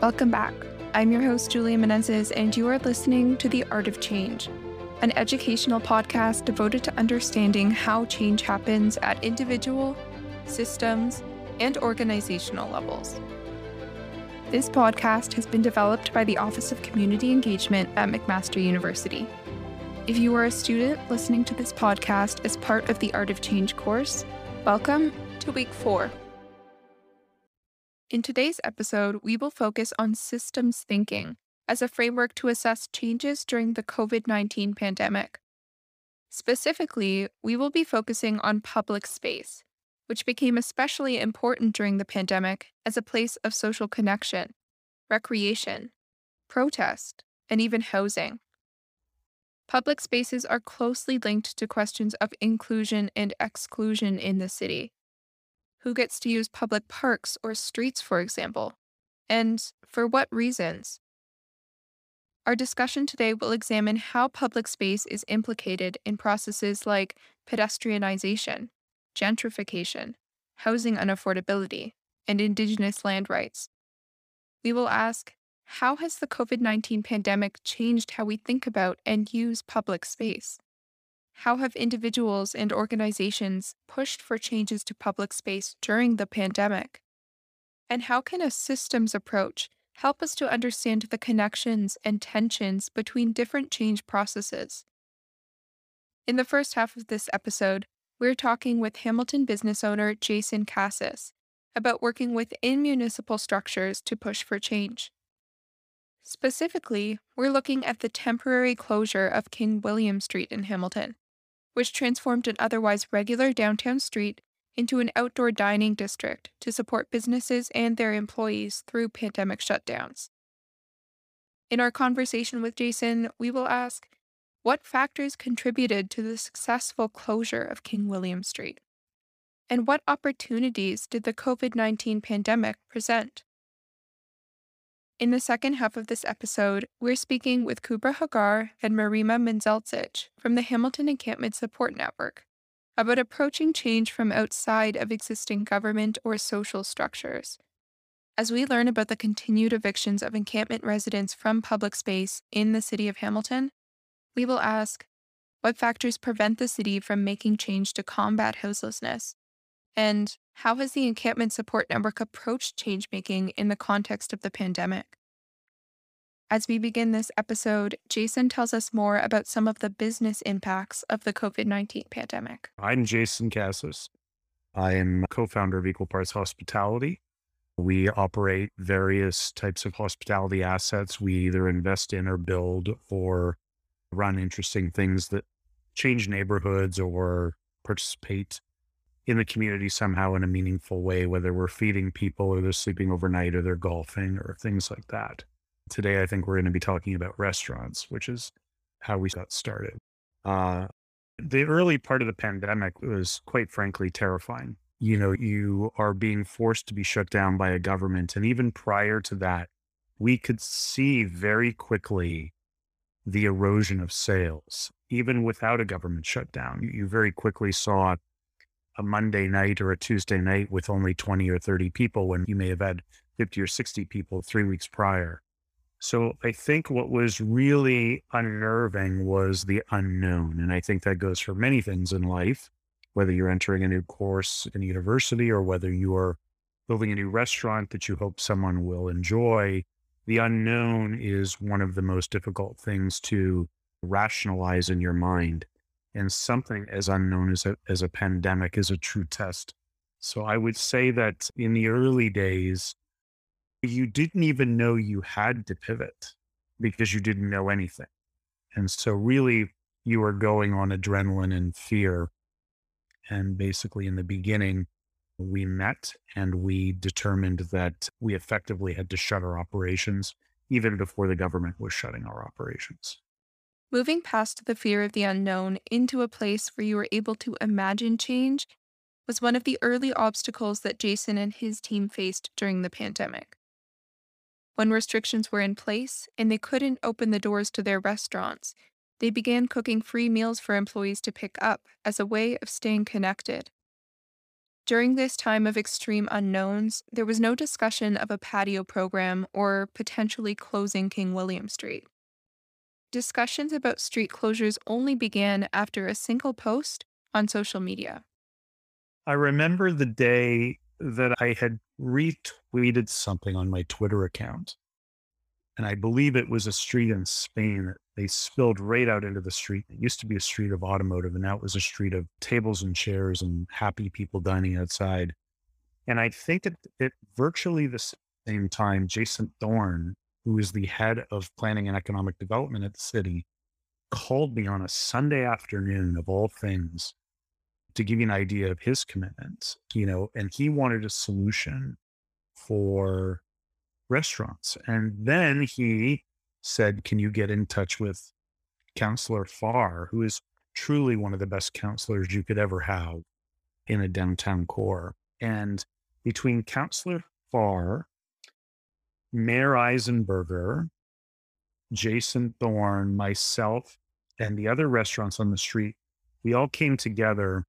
Welcome back. I'm your host, Julia Menezes, and you are listening to The Art of Change, an educational podcast devoted to understanding how change happens at individual, systems, and organizational levels. This podcast has been developed by the Office of Community Engagement at McMaster University. If you are a student listening to this podcast as part of the Art of Change course, welcome to Week 4. In today's episode, we will focus on systems thinking as a framework to assess changes during the COVID-19 pandemic. Specifically, we will be focusing on public space, which became especially important during the pandemic as a place of social connection, recreation, protest, and even housing. Public spaces are closely linked to questions of inclusion and exclusion in the city. Who gets to use public parks or streets, for example, and for what reasons? Our discussion today will examine how public space is implicated in processes like pedestrianization, gentrification, housing unaffordability, and Indigenous land rights. We will ask, how has the COVID-19 pandemic changed how we think about and use public space? How have individuals and organizations pushed for changes to public space during the pandemic? And how can a systems approach help us to understand the connections and tensions between different change processes? In the first half of this episode, we're talking with Hamilton business owner Jason Cassis about working within municipal structures to push for change. Specifically, we're looking at the temporary closure of King William Street in Hamilton, which transformed an otherwise regular downtown street into an outdoor dining district to support businesses and their employees through pandemic shutdowns. In our conversation with Jason, we will ask, what factors contributed to the successful closure of King William Street? And what opportunities did the COVID-19 pandemic present? In the second half of this episode, we're speaking with Koubra Haggar and Merima Menzildzic from the Hamilton Encampment Support Network about approaching change from outside of existing government or social structures, as we learn about the continued evictions of encampment residents from public space in the city of Hamilton. We will ask, what factors prevent the city from making change to combat houselessness? And how has the Encampment Support Network approached change-making in the context of the pandemic? As we begin this episode, Jason tells us more about some of the business impacts of the COVID-19 pandemic. I'm Jason Cassis. I am co-founder of Equal Parts Hospitality. We operate various types of hospitality assets we either invest in or build or run interesting things that change neighborhoods or participate in the community somehow in a meaningful way, whether we're feeding people or they're sleeping overnight or they're golfing or things like that. Today, I think we're going to be talking about restaurants, which is how we got started. The early part of the pandemic was, quite frankly, terrifying. You know, you are being forced to be shut down by a government. And even prior to that, we could see very quickly the erosion of sales. Even without a government shutdown, you very quickly saw a Monday night or a Tuesday night with only 20 or 30 people when you may have had 50 or 60 people 3 weeks prior. So I think what was really unnerving was the unknown. And I think that goes for many things in life, whether you're entering a new course in university or whether you are building a new restaurant that you hope someone will enjoy. The unknown is one of the most difficult things to rationalize in your mind. And something as unknown as a pandemic is a true test. So I would say that in the early days, you didn't even know you had to pivot because you didn't know anything. And so really you were going on adrenaline and fear. And basically in the beginning, we met and we determined that we effectively had to shut our operations even before the government was shutting our operations. Moving past the fear of the unknown into a place where you were able to imagine change was one of the early obstacles that Jason and his team faced during the pandemic. When restrictions were in place and they couldn't open the doors to their restaurants, they began cooking free meals for employees to pick up as a way of staying connected. During this time of extreme unknowns, there was no discussion of a patio program or potentially closing King William Street. Discussions about street closures only began after a single post on social media. I remember the day that I had retweeted something on my Twitter account, and I believe it was a street in Spain that they spilled right out into the street. It used to be a street of automotive, and now it was a street of tables and chairs and happy people dining outside. And I think that at virtually the same time, Jason Thorne, who is the head of planning and economic development at the city, called me on a Sunday afternoon, of all things, to give you an idea of his commitments, you know, and he wanted a solution for restaurants. And then he said, can you get in touch with Councilor Farr, who is truly one of the best counselors you could ever have in a downtown core. And between Councilor Farr, Mayor Eisenberger, Jason Thorne, myself, and the other restaurants on the street, we all came together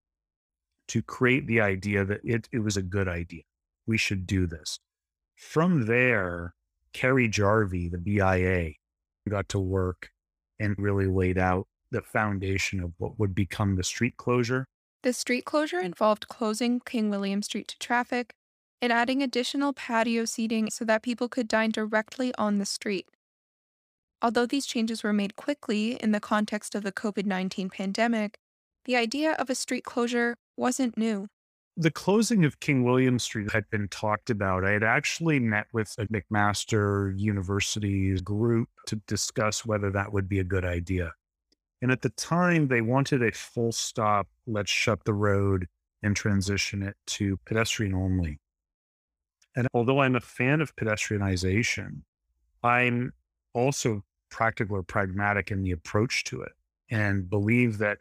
to create the idea that it was a good idea. We should do this. From there, Kerry Jarvie, the BIA, got to work and really laid out the foundation of what would become the street closure. The street closure involved closing King William Street to traffic and adding additional patio seating so that people could dine directly on the street. Although these changes were made quickly in the context of the COVID-19 pandemic, the idea of a street closure wasn't new. The closing of King William Street had been talked about. I had actually met with a McMaster University group to discuss whether that would be a good idea. And at the time, they wanted a full stop, let's shut the road and transition it to pedestrian only. And although I'm a fan of pedestrianization, I'm also practical or pragmatic in the approach to it, and believe that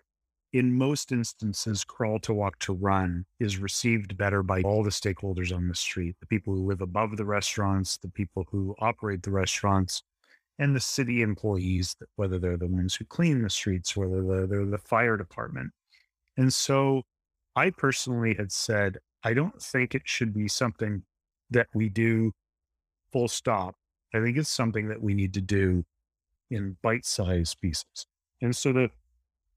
in most instances, crawl to walk to run is received better by all the stakeholders on the street, the people who live above the restaurants, the people who operate the restaurants, and the city employees, whether they're the ones who clean the streets, whether they're the fire department. And so I personally had said, I don't think it should be something that we do full stop. I think it's something that we need to do in bite-sized pieces. And so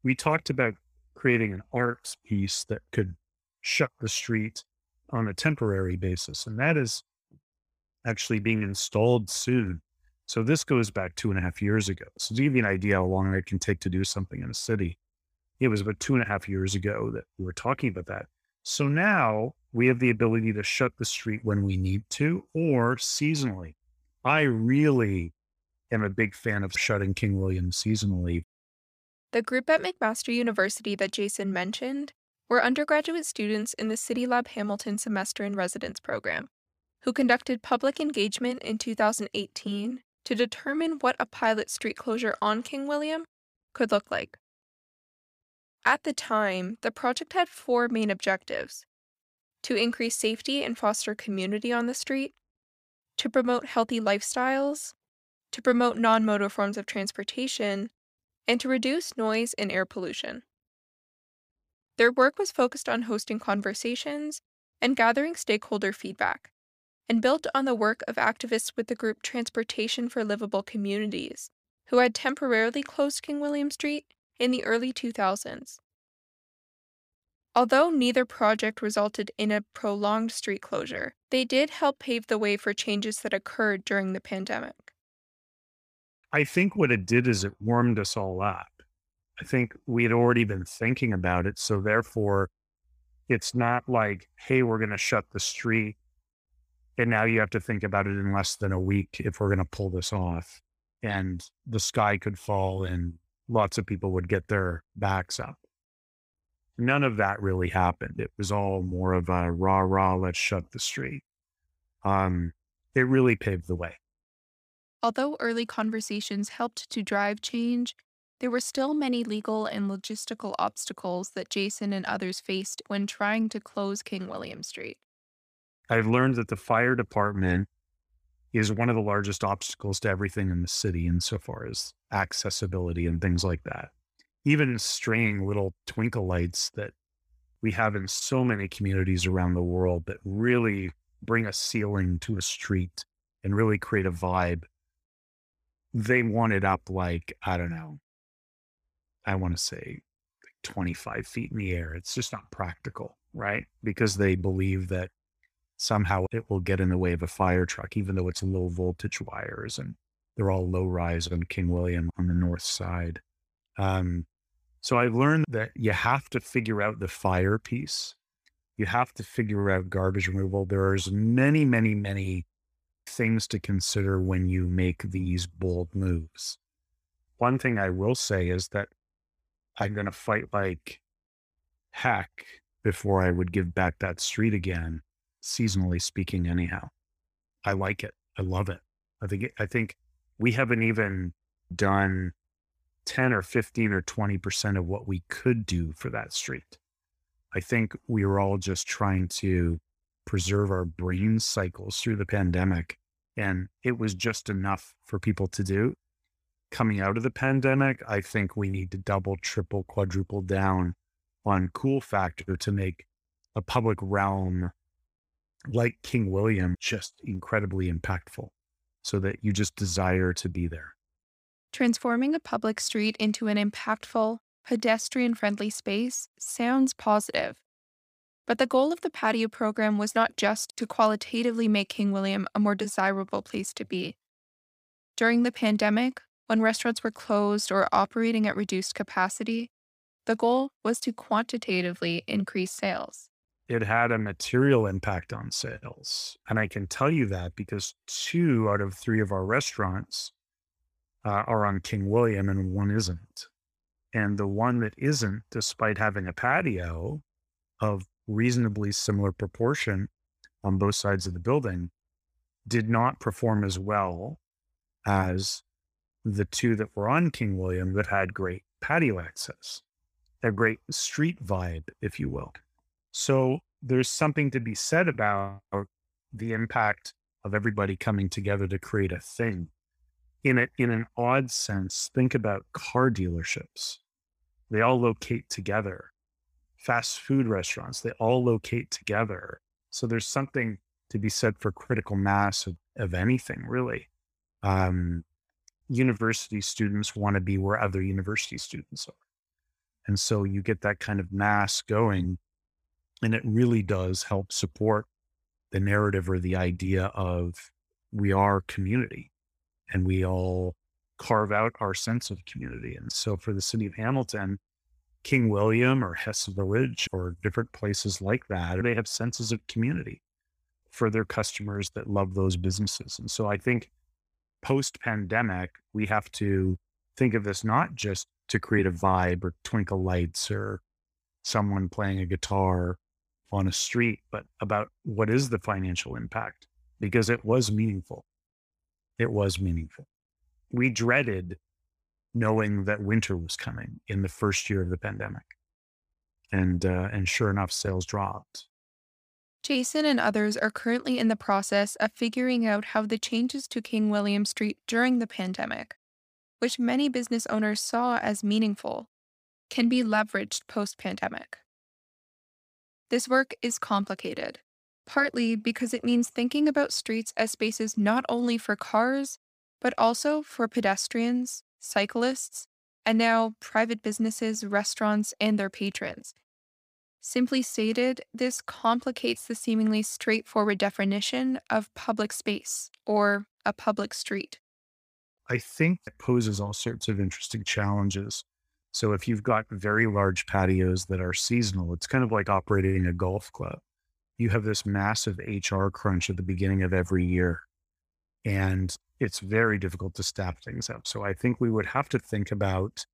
we talked about creating an arts piece that could shut the street on a temporary basis. And that is actually being installed soon. So this goes back 2.5 years ago. So to give you an idea how long it can take to do something in a city, it was about 2.5 years ago that we were talking about that. So now we have the ability to shut the street when we need to, or seasonally. I really am a big fan of shutting King William seasonally. The group at McMaster University that Jason mentioned were undergraduate students in the CityLab Hamilton Semester in Residence program, who conducted public engagement in 2018 to determine what a pilot street closure on King William could look like. At the time, the project had 4 main objectives: to increase safety and foster community on the street, to promote healthy lifestyles, to promote non-motor forms of transportation, and to reduce noise and air pollution. Their work was focused on hosting conversations and gathering stakeholder feedback, and built on the work of activists with the group Transportation for Livable Communities, who had temporarily closed King William Street in the early 2000s. Although neither project resulted in a prolonged street closure, they did help pave the way for changes that occurred during the pandemic. I think what it did is it warmed us all up. I think we had already been thinking about it. So therefore, it's not like, hey, we're going to shut the street, and now you have to think about it in less than a week if we're going to pull this off. And the sky could fall and lots of people would get their backs up. None of that really happened. It was all more of a rah-rah, let's shut the street. It really paved the way. Although early conversations helped to drive change, there were still many legal and logistical obstacles that Jason and others faced when trying to close King William Street. I've learned that the fire department is one of the largest obstacles to everything in the city insofar as accessibility and things like that. Even straying little twinkle lights that we have in so many communities around the world that really bring a ceiling to a street and really create a vibe. They want it up like, I don't know, I want to say like 25 feet in the air. It's just not practical, right? Because they believe that somehow it will get in the way of a fire truck, even though it's low voltage wires and they're all low rise on King William on the north side. So I've learned that you have to figure out the fire piece. You have to figure out garbage removal. There's many, many, many things to consider when you make these bold moves. One thing I will say is that I'm going to fight like heck before I would give back that street again, seasonally speaking, anyhow. I like it. I love it. I think we haven't even done 10 or 15 or 20% of what we could do for that street. I think we were all just trying to preserve our brain cycles through the pandemic. And it was just enough for people to do. Coming out of the pandemic, I think we need to double, triple, quadruple down on cool factor to make a public realm like King William just incredibly impactful so that you just desire to be there. Transforming a public street into an impactful, pedestrian-friendly space sounds positive. But the goal of the patio program was not just to qualitatively make King William a more desirable place to be. During the pandemic, when restaurants were closed or operating at reduced capacity, the goal was to quantitatively increase sales. It had a material impact on sales. And I can tell you that because 2 out of 3 of our restaurants are on King William and one isn't. And the one that isn't, despite having a patio of reasonably similar proportion on both sides of the building, did not perform as well as the 2 that were on King William that had great patio access, a great street vibe, if you will. So there's something to be said about the impact of everybody coming together to create a thing. In an odd sense, think about car dealerships. They all locate together. Fast food restaurants, they all locate together. So there's something to be said for critical mass of anything, really. University students want to be where other university students are. And so you get that kind of mass going, and it really does help support the narrative or the idea of we are community. And we all carve out our sense of community. And so for the city of Hamilton, King William or Hesse Village or different places like that, they have senses of community for their customers that love those businesses. And so I think post-pandemic, we have to think of this not just to create a vibe or twinkle lights or someone playing a guitar on a street, but about what is the financial impact, because it was meaningful. It was meaningful. We dreaded knowing that winter was coming in the first year of the pandemic. And sure enough, sales dropped. Jason and others are currently in the process of figuring out how the changes to King William Street during the pandemic, which many business owners saw as meaningful, can be leveraged post-pandemic. This work is complicated, partly because it means thinking about streets as spaces not only for cars, but also for pedestrians, cyclists, and now private businesses, restaurants, and their patrons. Simply stated, this complicates the seemingly straightforward definition of public space or a public street. I think it poses all sorts of interesting challenges. So if you've got very large patios that are seasonal, it's kind of like operating a golf club. You have this massive HR crunch at the beginning of every year, and it's very difficult to staff things up. So I think we would have to think about,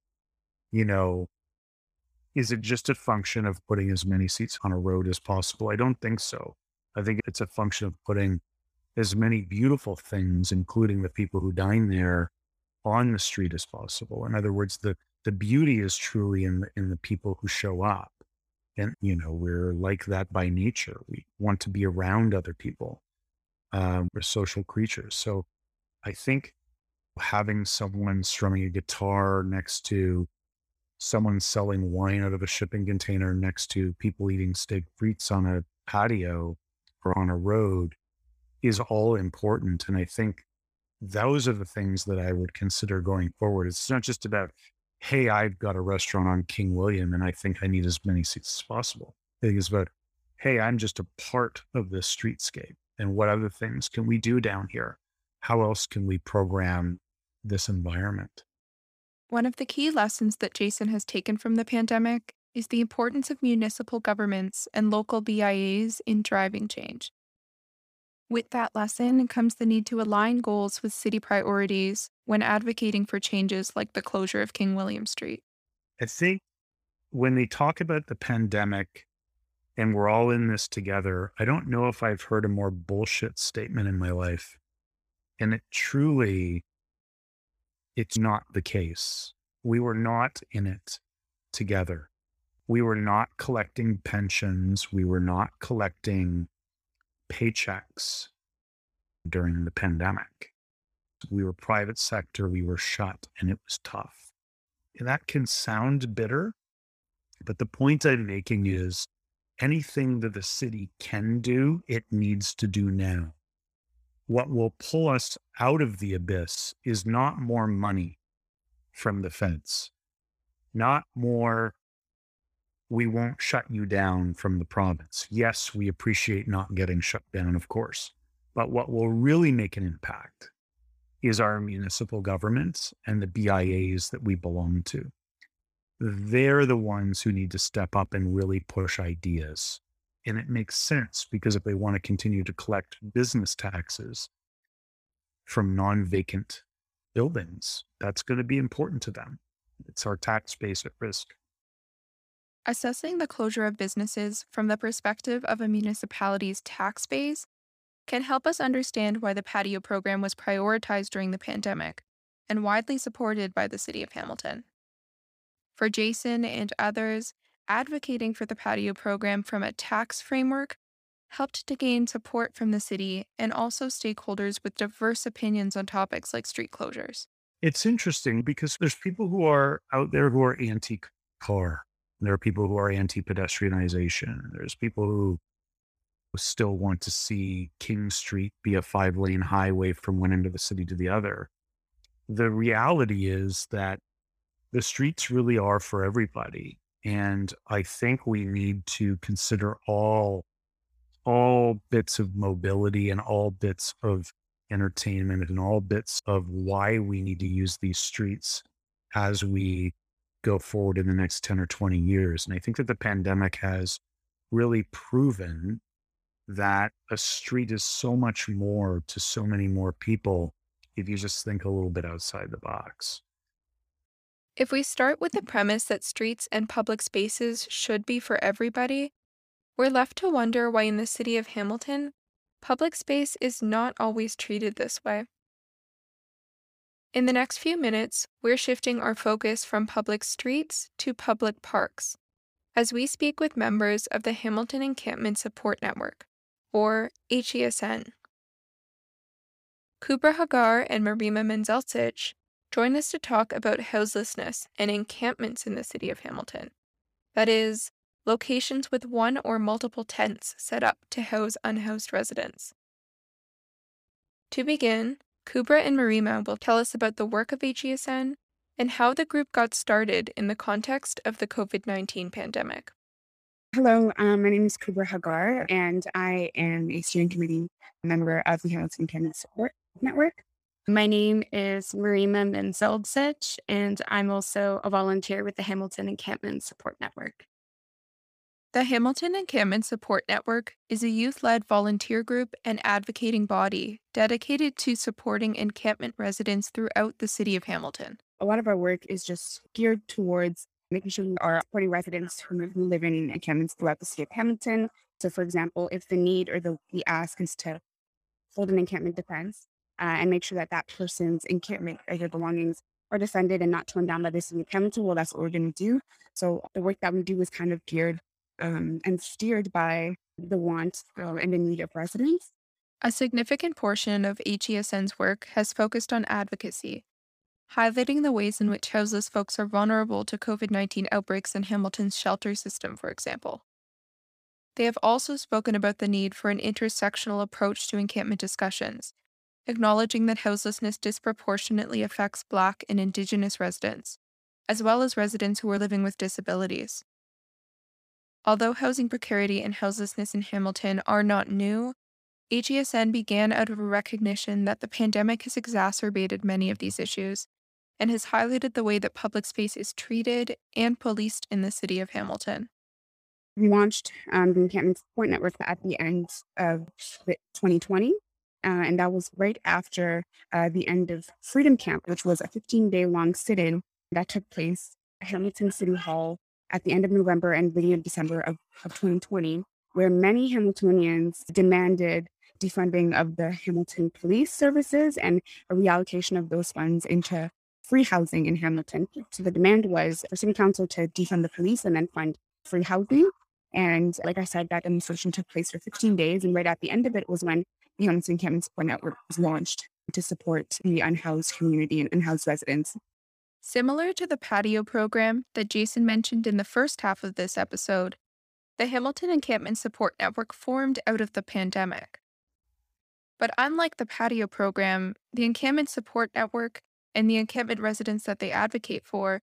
is it just a function of putting as many seats on a road as possible? I don't think so. I think it's a function of putting as many beautiful things, including the people who dine there, on the street as possible. In other words, the beauty is truly in the people who show up. And, we're like that by nature. We want to be around other people. We're social creatures. So I think having someone strumming a guitar next to someone selling wine out of a shipping container next to people eating steak frites on a patio or on a road is all important. And I think those are the things that I would consider going forward. It's not just about, hey, I've got a restaurant on King William and I think I need as many seats as possible. I think it's about, hey, I'm just a part of this streetscape, and what other things can we do down here? How else can we program this environment? One of the key lessons that Jason has taken from the pandemic is the importance of municipal governments and local BIAs in driving change. With that lesson comes the need to align goals with city priorities when advocating for changes like the closure of King William Street. I think when they talk about the pandemic and we're all in this together, I don't know if I've heard a more bullshit statement in my life. And it truly, it's not the case. We were not in it together. We were not collecting pensions. We were not collecting paychecks during the pandemic. We were private sector, we were shut, and it was tough. And that can sound bitter, but the point I'm making is anything that the city can do, it needs to do now. What will pull us out of the abyss is not more money from the feds, not more, we won't shut you down from the province. Yes, we appreciate not getting shut down, of course, but what will really make an impact is our municipal governments and the BIAs that we belong to. They're the ones who need to step up and really push ideas. And it makes sense, because if they want to continue to collect business taxes from non-vacant buildings, that's going to be important to them. It's our tax base at risk. Assessing the closure of businesses from the perspective of a municipality's tax base can help us understand why the patio program was prioritized during the pandemic and widely supported by the City of Hamilton. For Jason and others, advocating for the patio program from a tax framework helped to gain support from the city and also stakeholders with diverse opinions on topics like street closures. It's interesting because there's people who are out there who are anti-car. There are people who are anti-pedestrianization. There's people who still want to see King Street be a 5-lane highway from one end of the city to the other. The reality is that the streets really are for everybody. And I think we need to consider all bits of mobility and all bits of entertainment and all bits of why we need to use these streets as we go forward in the next 10 or 20 years. And I think that the pandemic has really proven that a street is so much more to so many more people if you just think a little bit outside the box. If we start with the premise that streets and public spaces should be for everybody, we're left to wonder why in the city of Hamilton, public space is not always treated this way. In the next few minutes, we're shifting our focus from public streets to public parks, as we speak with members of the Hamilton Encampment Support Network, or HESN. Koubra Haggar and Merima Menzildzic join us to talk about houselessness and encampments in the city of Hamilton, that is, locations with one or multiple tents set up to house unhoused residents. To begin, Koubra and Merima will tell us about the work of HESN and how the group got started in the context of the COVID-19 pandemic. Hello, my name is Koubra Haggar, and I am a steering committee member of the Hamilton Encampment Support Network. My name is Merima Menzildzic, and I'm also a volunteer with the Hamilton Encampment Support Network. The Hamilton Encampment Support Network is a youth-led volunteer group and advocating body dedicated to supporting encampment residents throughout the city of Hamilton. A lot of our work is just geared towards making sure we are supporting residents who live in encampments throughout the city of Hamilton. So, for example, if the need or the ask is to hold an encampment defense and make sure that that person's encampment or their belongings are defended and not torn down by the city of Hamilton, well, that's what we're going to do. So the work that we do is kind of geared and steered by the want and the need of residents. A significant portion of HESN's work has focused on advocacy, highlighting the ways in which houseless folks are vulnerable to COVID-19 outbreaks in Hamilton's shelter system, for example. They have also spoken about the need for an intersectional approach to encampment discussions, acknowledging that houselessness disproportionately affects Black and Indigenous residents, as well as residents who are living with disabilities. Although housing precarity and houselessness in Hamilton are not new, HESN began out of a recognition that the pandemic has exacerbated many of these issues and has highlighted the way that public space is treated and policed in the city of Hamilton. We launched the Encampment Support Network at the end of 2020, and that was right after the end of Freedom Camp, which was a 15-day-long sit-in that took place at Hamilton City Hall at the end of November and beginning of December of 2020, where many Hamiltonians demanded defunding of the Hamilton Police Services and a reallocation of those funds into free housing in Hamilton. So the demand was for City Council to defund the police and then fund free housing. And like I said, that demonstration took place for 15 days. And right at the end of it was when the Hamilton Encampment Support Network was launched to support the unhoused community and unhoused residents. Similar to the patio program that Jason mentioned in the first half of this episode, the Hamilton Encampment Support Network formed out of the pandemic. But unlike the patio program, the Encampment Support Network and the encampment residents that they advocate for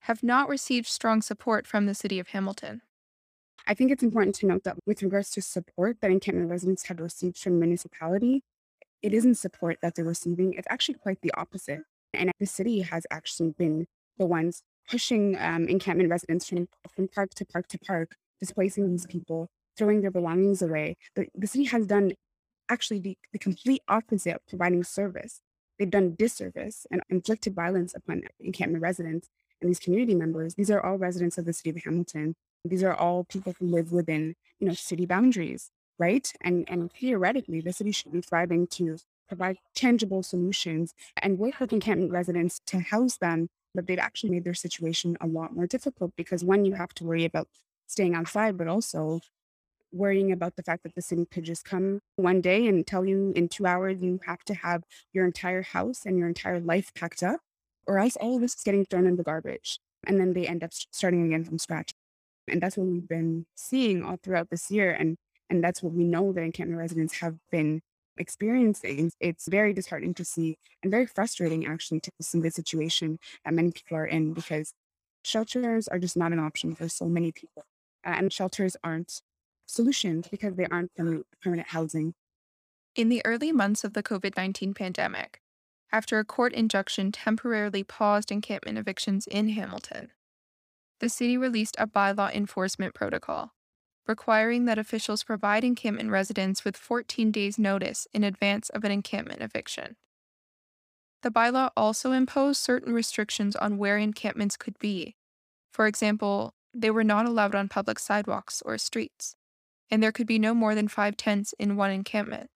have not received strong support from the city of Hamilton. I think it's important to note that with regards to support that encampment residents have received from municipality, it isn't support that they're receiving. It's actually quite the opposite. And the city has actually been the ones pushing encampment residents from park to park to park, displacing these people, throwing their belongings away. The city has done actually the complete opposite of providing service. They've done disservice and inflicted violence upon encampment residents and these community members. These are all residents of the city of Hamilton. These are all people who live within, city boundaries, right? And theoretically, the city should be striving to provide tangible solutions and work with encampment residents to house them, but they've actually made their situation a lot more difficult because one, you have to worry about staying outside, but also worrying about the fact that the city could just come one day and tell you in 2 hours you have to have your entire house and your entire life packed up, or else all of this is getting thrown in the garbage. And then they end up starting again from scratch. And that's what we've been seeing all throughout this year. And that's what we know that encampment residents have been experiencing. It's very disheartening to see and very frustrating actually to see the situation that many people are in, because shelters are just not an option for so many people. And shelters aren't solutions because they aren't permanent housing. In the early months of the COVID-19 pandemic, after a court injunction temporarily paused encampment evictions in Hamilton, the city released a bylaw enforcement protocol, requiring that officials provide encampment residents with 14 days' notice in advance of an encampment eviction. The bylaw also imposed certain restrictions on where encampments could be. For example, they were not allowed on public sidewalks or streets, and there could be no more than 5 tents in one encampment.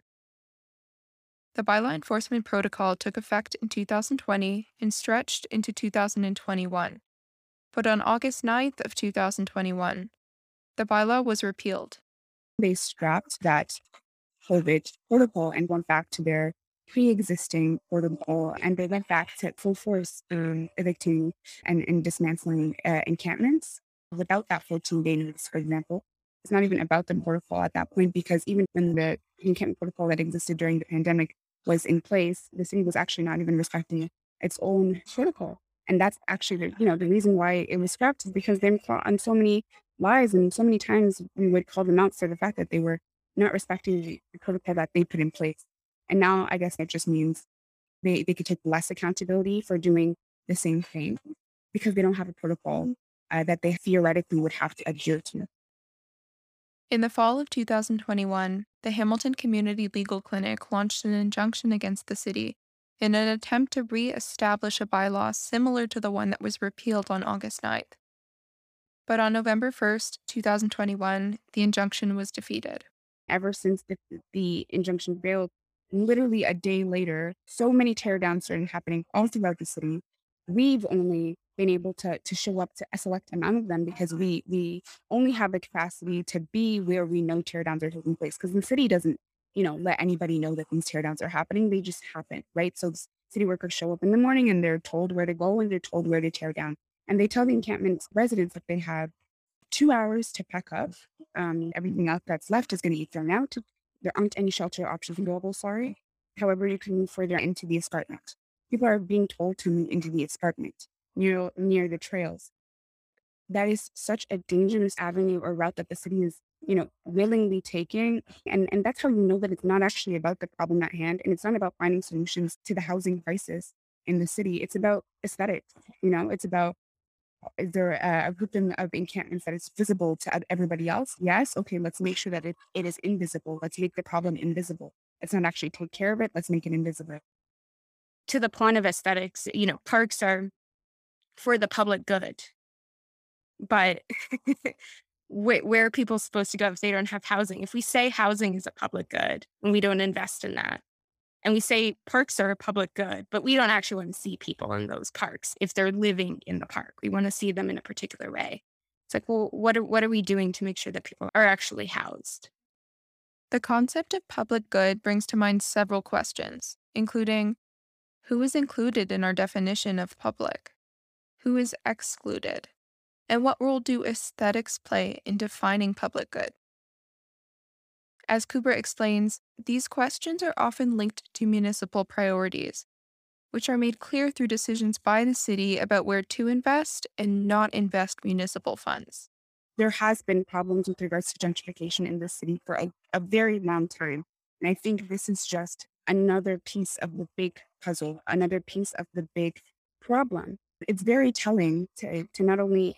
The bylaw enforcement protocol took effect in 2020 and stretched into 2021. But on August 9th of 2021, the bylaw was repealed. They scrapped that COVID protocol and went back to their pre-existing protocol, and they went back to full force evicting and dismantling encampments without that 14-day notice, for example. It's not even about the protocol at that point, because even when the encampment protocol that existed during the pandemic was in place, the city was actually not even respecting its own protocol. And that's actually the reason why it was scrapped, is because they were caught on so many lies, and so many times we would call them out for the fact that they were not respecting the protocol that they put in place. And now I guess that just means they could take less accountability for doing the same thing because they don't have a protocol that they theoretically would have to adhere to. In the fall of 2021, the Hamilton Community Legal Clinic launched an injunction against the city in an attempt to re-establish a bylaw similar to the one that was repealed on August 9th. But on November 1st, 2021, the injunction was defeated. Ever since the injunction failed, literally a day later, so many teardowns started happening all throughout the city. We've only been able to show up to a select amount of them because we only have the capacity to be where we know teardowns are taking place, because the city doesn't let anybody know that these teardowns are happening. They just happen, right? So City workers show up in the morning and they're told where to go and they're told where to tear down. And they tell the encampment residents that they have 2 hours to pack up. Everything else that's left is going to be thrown out. There aren't any shelter options available, sorry. However, you can move further into the escarpment. People are being told to move into the escarpment near the trails. That is such a dangerous avenue or route that the city is, willingly taking. And that's how you know that it's not actually about the problem at hand. And it's not about finding solutions to the housing crisis in the city. It's about aesthetics, it's about, is there a group of encampments that is visible to everybody else? Yes. Okay. Let's make sure that it is invisible. Let's make the problem invisible. Let's not actually take care of it. Let's make it invisible. To the point of aesthetics, parks are for the public good, but where are people supposed to go if they don't have housing? If we say housing is a public good and we don't invest in that, and we say parks are a public good, but we don't actually want to see people in those parks if they're living in the park. We want to see them in a particular way. It's like, well, what are we doing to make sure that people are actually housed? The concept of public good brings to mind several questions, including who is included in our definition of public? Who is excluded? And what role do aesthetics play in defining public good? As Koubra explains, these questions are often linked to municipal priorities, which are made clear through decisions by the city about where to invest and not invest municipal funds. There has been problems with regards to gentrification in this city for a very long time. And I think this is just another piece of the big puzzle, another piece of the big problem. It's very telling to not only,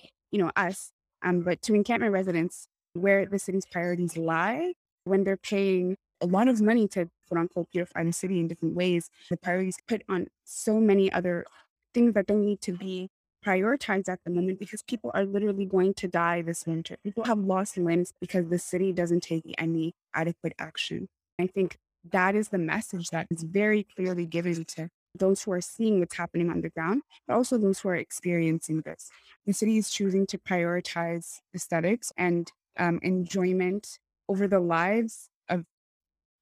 us, but to encampment residents where the city's priorities lie when they're paying a lot of money to, quote unquote, beautify the city in different ways. The priorities put on so many other things that don't need to be prioritized at the moment because people are literally going to die this winter. People have lost limbs because the city doesn't take any adequate action. I think that is the message that is very clearly given to those who are seeing what's happening on the ground, but also those who are experiencing this. The city is choosing to prioritize aesthetics and enjoyment over the lives of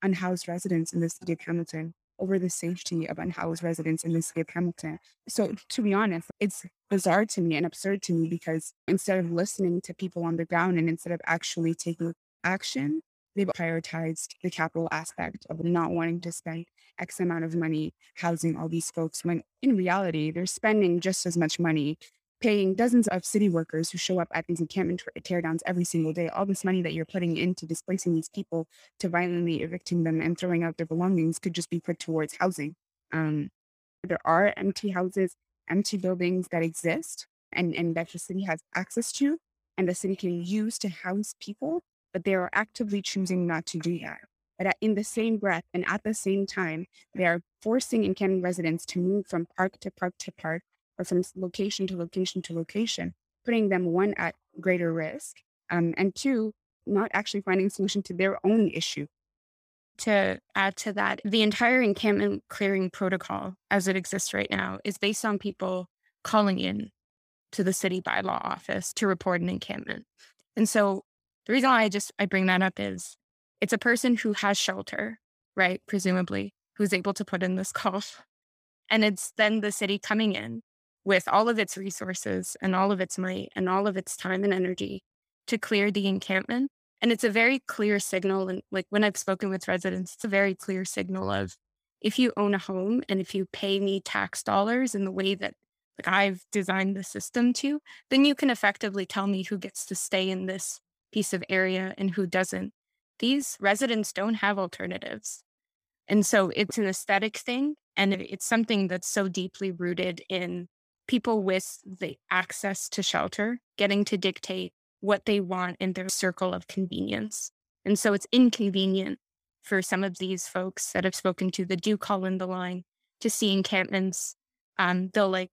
unhoused residents in the city of Hamilton, over the safety of unhoused residents in the city of Hamilton. So to be honest, it's bizarre to me and absurd to me because instead of listening to people on the ground and instead of actually taking action, they've prioritized the capital aspect of not wanting to spend X amount of money housing all these folks when in reality, they're spending just as much money paying dozens of city workers who show up at these encampment teardowns every single day. All this money that you're putting into displacing these people to violently evicting them and throwing out their belongings could just be put towards housing. There are empty houses, empty buildings that exist and that the city has access to and the city can use to house people, but they are actively choosing not to do that. But in the same breath and at the same time, they are forcing encampment residents to move from park to park to park or from location to location to location, putting them, one, at greater risk, and two, not actually finding a solution to their own issue. To add to that, the entire encampment clearing protocol as it exists right now is based on people calling in to the city bylaw office to report an encampment. And so the reason why I bring that up is it's a person who has shelter, right, presumably, who's able to put in this call. And it's then the city coming in with all of its resources and all of its might and all of its time and energy to clear the encampment. And it's a very clear signal. And like when I've spoken with residents, it's a very clear signal of if you own a home and if you pay me tax dollars in the way that like I've designed the system to, then you can effectively tell me who gets to stay in this piece of area and who doesn't. These residents don't have alternatives. And so it's an aesthetic thing. And it's something that's so deeply rooted in people with the access to shelter, getting to dictate what they want in their circle of convenience. And so it's inconvenient for some of these folks that I've spoken to that do call in the line to see encampments. They'll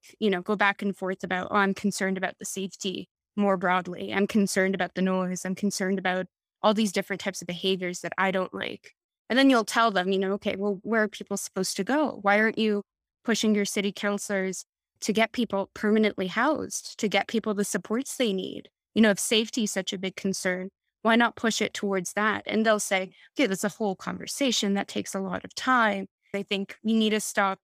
go back and forth about, oh, I'm concerned about the safety more broadly. I'm concerned about the noise. I'm concerned about all these different types of behaviors that I don't like. And then you'll tell them, okay, well, where are people supposed to go? Why aren't you pushing your city councilors to get people permanently housed, to get people the supports they need? If safety is such a big concern, why not push it towards that? And they'll say, okay, that's a whole conversation that takes a lot of time. I think we need to stop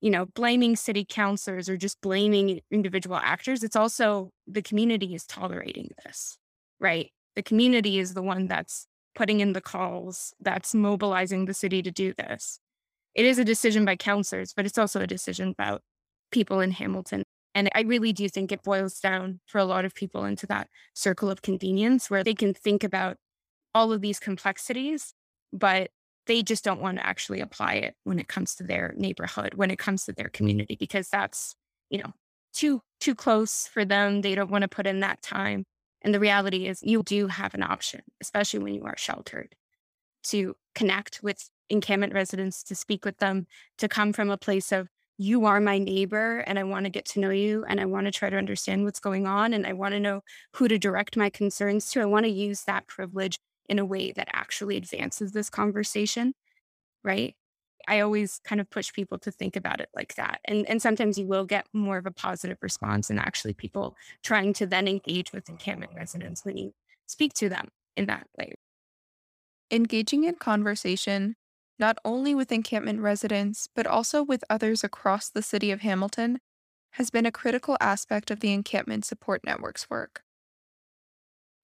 you know, blaming city councilors or just blaming individual actors. It's also the community is tolerating this, right? The community is the one that's putting in the calls, that's mobilizing the city to do this. It is a decision by councilors, but it's also a decision about people in Hamilton. And I really do think it boils down for a lot of people into that circle of convenience where they can think about all of these complexities, but they just don't want to actually apply it when it comes to their neighborhood, when it comes to their community, because that's, you know, too close for them. They don't want to put in that time. And the reality is you do have an option, especially when you are sheltered, to connect with encampment residents, to speak with them, to come from a place of, you are my neighbor and I want to get to know you and I want to try to understand what's going on and I want to know who to direct my concerns to. I want to use that privilege in a way that actually advances this conversation, right? I always kind of push people to think about it like that. And sometimes you will get more of a positive response and actually people trying to then engage with encampment residents when you speak to them in that way. Engaging in conversation not only with encampment residents, but also with others across the city of Hamilton, has been a critical aspect of the Encampment Support Network's work.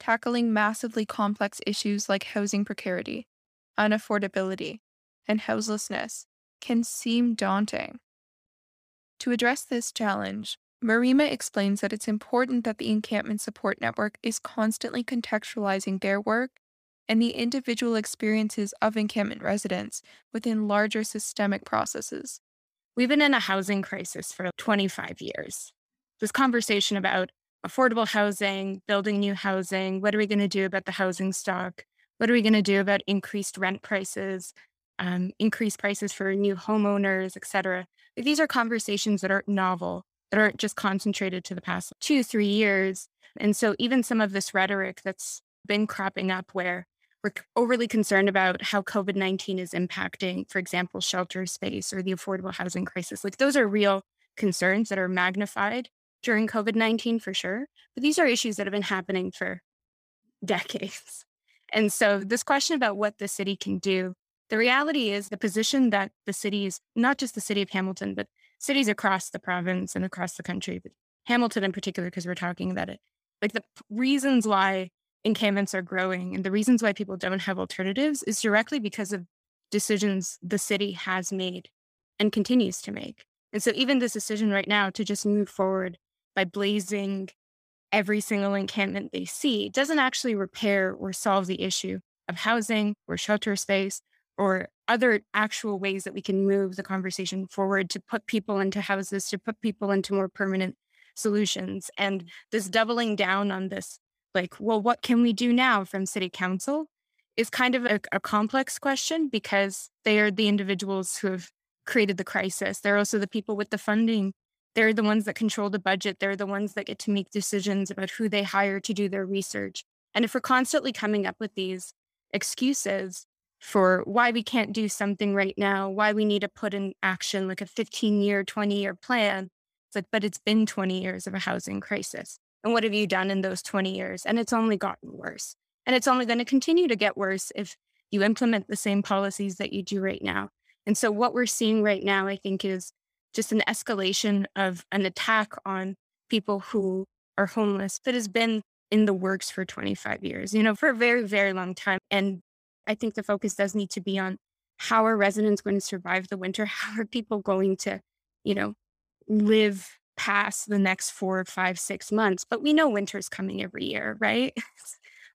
Tackling massively complex issues like housing precarity, unaffordability, and houselessness can seem daunting. To address this challenge, Merima explains that it's important that the Encampment Support Network is constantly contextualizing their work and the individual experiences of encampment residents within larger systemic processes. We've been in a housing crisis for 25 years. This conversation about affordable housing, building new housing, what are we going to do about the housing stock? What are we going to do about increased rent prices, increased prices for new homeowners, et cetera? These are conversations that aren't novel, that aren't just concentrated to the past 2-3 years. And so even some of this rhetoric that's been cropping up where we're overly concerned about how COVID-19 is impacting, for example, shelter space or the affordable housing crisis. Like those are real concerns that are magnified during COVID-19 for sure, but these are issues that have been happening for decades. And so this question about what the city can do, the reality is the position that the cities, not just the city of Hamilton, but cities across the province and across the country, but Hamilton in particular, because we're talking about it, like the reasons why encampments are growing and the reasons why people don't have alternatives is directly because of decisions the city has made and continues to make. And so even this decision right now to just move forward by blazing every single encampment they see doesn't actually repair or solve the issue of housing or shelter space or other actual ways that we can move the conversation forward to put people into houses, to put people into more permanent solutions. And this doubling down on this, like, well, what can we do now from city council is kind of a complex question because they are the individuals who have created the crisis. They're also the people with the funding. They're the ones that control the budget. They're the ones that get to make decisions about who they hire to do their research. And if we're constantly coming up with these excuses for why we can't do something right now, why we need to put in action like a 15-year, 20-year plan, it's like, but it's been 20 years of a housing crisis. And what have you done in those 20 years? And it's only gotten worse. And it's only going to continue to get worse if you implement the same policies that you do right now. And so what we're seeing right now, I think, is just an escalation of an attack on people who are homeless that has been in the works for 25 years, you know, for a very, very long time. And I think the focus does need to be on how are residents going to survive the winter? How are people going to, you know, live past the next 4, 5, 6 months, but we know winter's coming every year, right?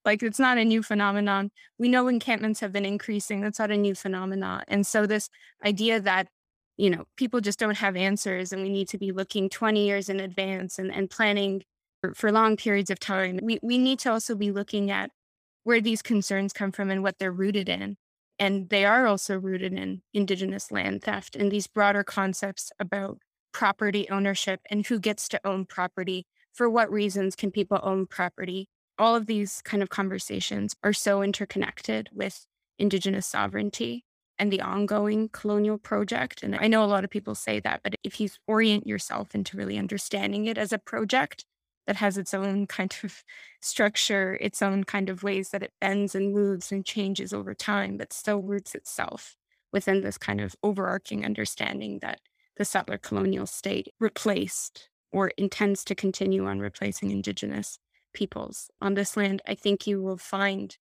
Like it's not a new phenomenon. We know encampments have been increasing. That's not a new phenomenon. And so this idea that, you know, people just don't have answers and we need to be looking 20 years in advance and planning for long periods of time. We need to also be looking at where these concerns come from and what they're rooted in. And they are also rooted in Indigenous land theft and these broader concepts about property ownership and who gets to own property, for what reasons can people own property. All of these kind of conversations are so interconnected with Indigenous sovereignty and the ongoing colonial project. And I know a lot of people say that, but if you orient yourself into really understanding it as a project that has its own kind of structure, its own kind of ways that it bends and moves and changes over time, but still roots itself within this kind of overarching understanding that the settler colonial state replaced or intends to continue on replacing Indigenous peoples on this land. I think you will find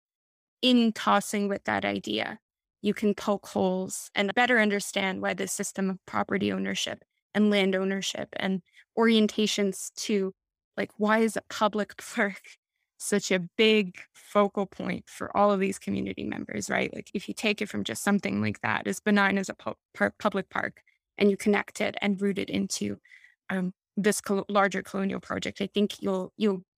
in tossing with that idea, you can poke holes and better understand why the system of property ownership and land ownership and orientations to, like, why is a public park such a big focal point for all of these community members, right? Like, if you take it from just something like that, as benign as a public park, and you connect it and root it into this larger colonial project, I think you'll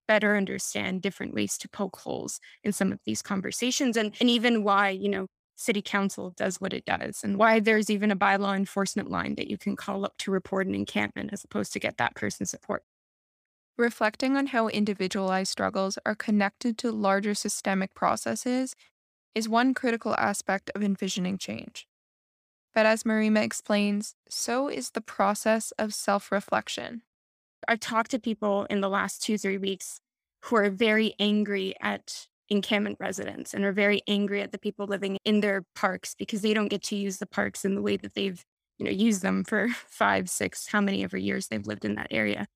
better understand different ways to poke holes in some of these conversations, and even why, you know, city council does what it does, and why there's even a bylaw enforcement line that you can call up to report an encampment as opposed to get that person's support. Reflecting on how individualized struggles are connected to larger systemic processes is one critical aspect of envisioning change. But as Merima explains, so is the process of self-reflection. I've talked to people in the last 2-3 weeks who are very angry at encampment residents and are very angry at the people living in their parks because they don't get to use the parks in the way that they've, you know, used them for 5, 6, how many ever years they've lived in that area.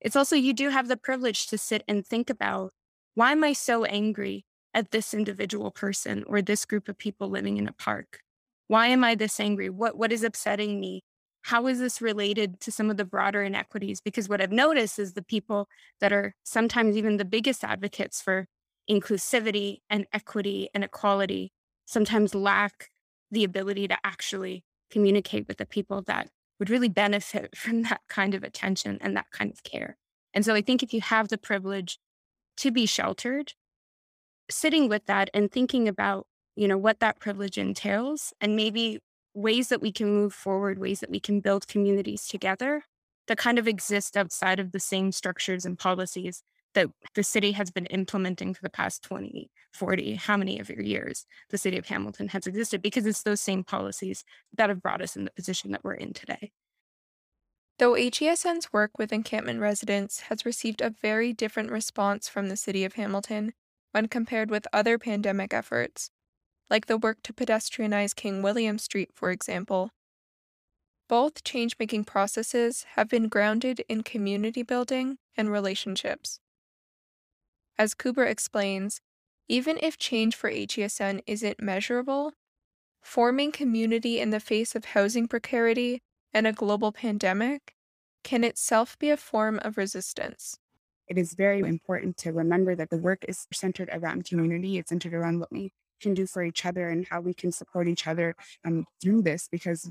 It's also, you do have the privilege to sit and think about, why am I so angry at this individual person or this group of people living in a park? Why am I this angry? What is upsetting me? How is this related to some of the broader inequities? Because what I've noticed is the people that are sometimes even the biggest advocates for inclusivity and equity and equality sometimes lack the ability to actually communicate with the people that would really benefit from that kind of attention and that kind of care. And so I think if you have the privilege to be sheltered, sitting with that and thinking about, you know, what that privilege entails and maybe ways that we can move forward, ways that we can build communities together that kind of exist outside of the same structures and policies that the city has been implementing for the past 20, 40, how many of your years the city of Hamilton has existed, because it's those same policies that have brought us in the position that we're in today. Though HESN's work with encampment residents has received a very different response from the city of Hamilton when compared with other pandemic efforts, like the work to pedestrianize King William Street, for example. Both change-making processes have been grounded in community building and relationships. As Koubra explains, even if change for HESN isn't measurable, forming community in the face of housing precarity and a global pandemic can itself be a form of resistance. It is very important to remember that the work is centered around community. It's centered around what we can do for each other and how we can support each other through this, because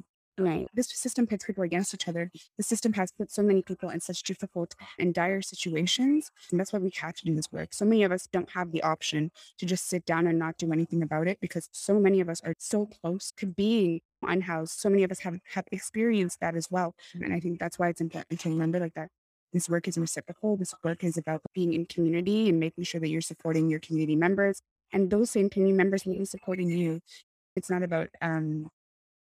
this system pits people against each other. The system has put so many people in such difficult and dire situations, and that's why we have to do this work. So many of us don't have the option to just sit down and not do anything about it, because so many of us are so close to being unhoused. So many of us have experienced that as well, and I think that's why it's important to remember that this work is reciprocal. This work is about being in community and making sure that you're supporting your community members, and those same community members will be supporting you. It's not about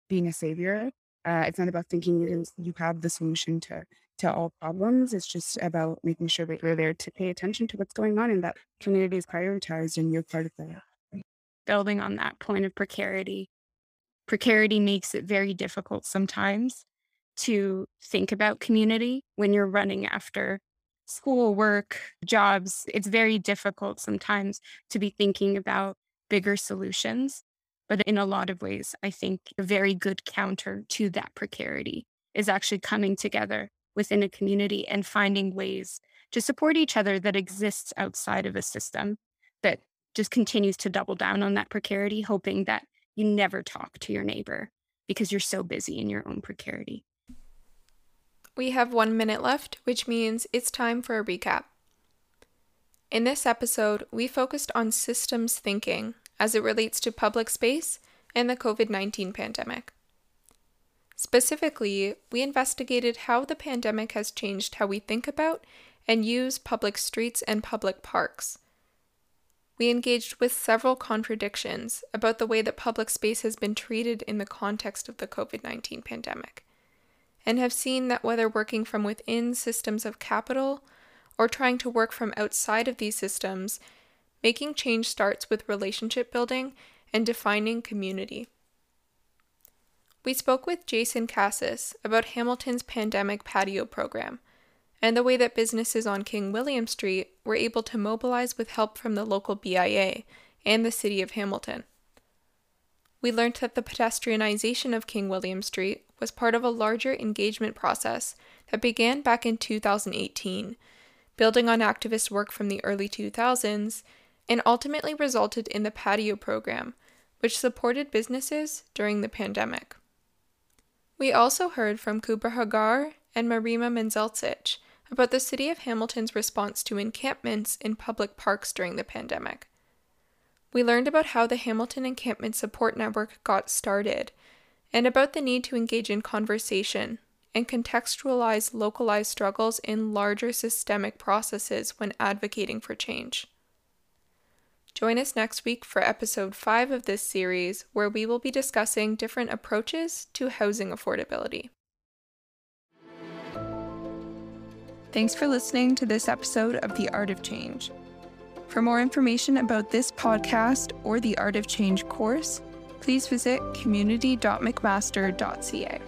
being a savior. It's not about thinking you have the solution to all problems. It's just about making sure that you're there to pay attention to what's going on and that community is prioritized and you're part of that. Building on that point of precarity, precarity makes it very difficult sometimes to think about community when you're running after school, work, jobs. It's very difficult sometimes to be thinking about bigger solutions. But in a lot of ways, I think a very good counter to that precarity is actually coming together within a community and finding ways to support each other that exists outside of a system that just continues to double down on that precarity, hoping that you never talk to your neighbor because you're so busy in your own precarity. We have 1 minute left, which means it's time for a recap. In this episode, we focused on systems thinking as it relates to public space and the COVID-19 pandemic. Specifically, we investigated how the pandemic has changed how we think about and use public streets and public parks. We engaged with several contradictions about the way that public space has been treated in the context of the COVID-19 pandemic, and have seen that whether working from within systems of capital or trying to work from outside of these systems, making change starts with relationship building and defining community. We spoke with Jason Cassis about Hamilton's pandemic patio program and the way that businesses on King William Street were able to mobilize with help from the local BIA and the City of Hamilton. We learned that the pedestrianization of King William Street was part of a larger engagement process that began back in 2018, building on activist work from the early 2000s, and ultimately resulted in the patio program, which supported businesses during the pandemic. We also heard from Koubra Haggar and Merima Menzildzic about the City of Hamilton's response to encampments in public parks during the pandemic. We learned about how the Hamilton Encampment Support Network got started, and about the need to engage in conversation and contextualize localized struggles in larger systemic processes when advocating for change. Join us next week for episode 5 of this series, where we will be discussing different approaches to housing affordability. Thanks for listening to this episode of The Art of Change. For more information about this podcast or the Art of Change course, please visit community.mcmaster.ca.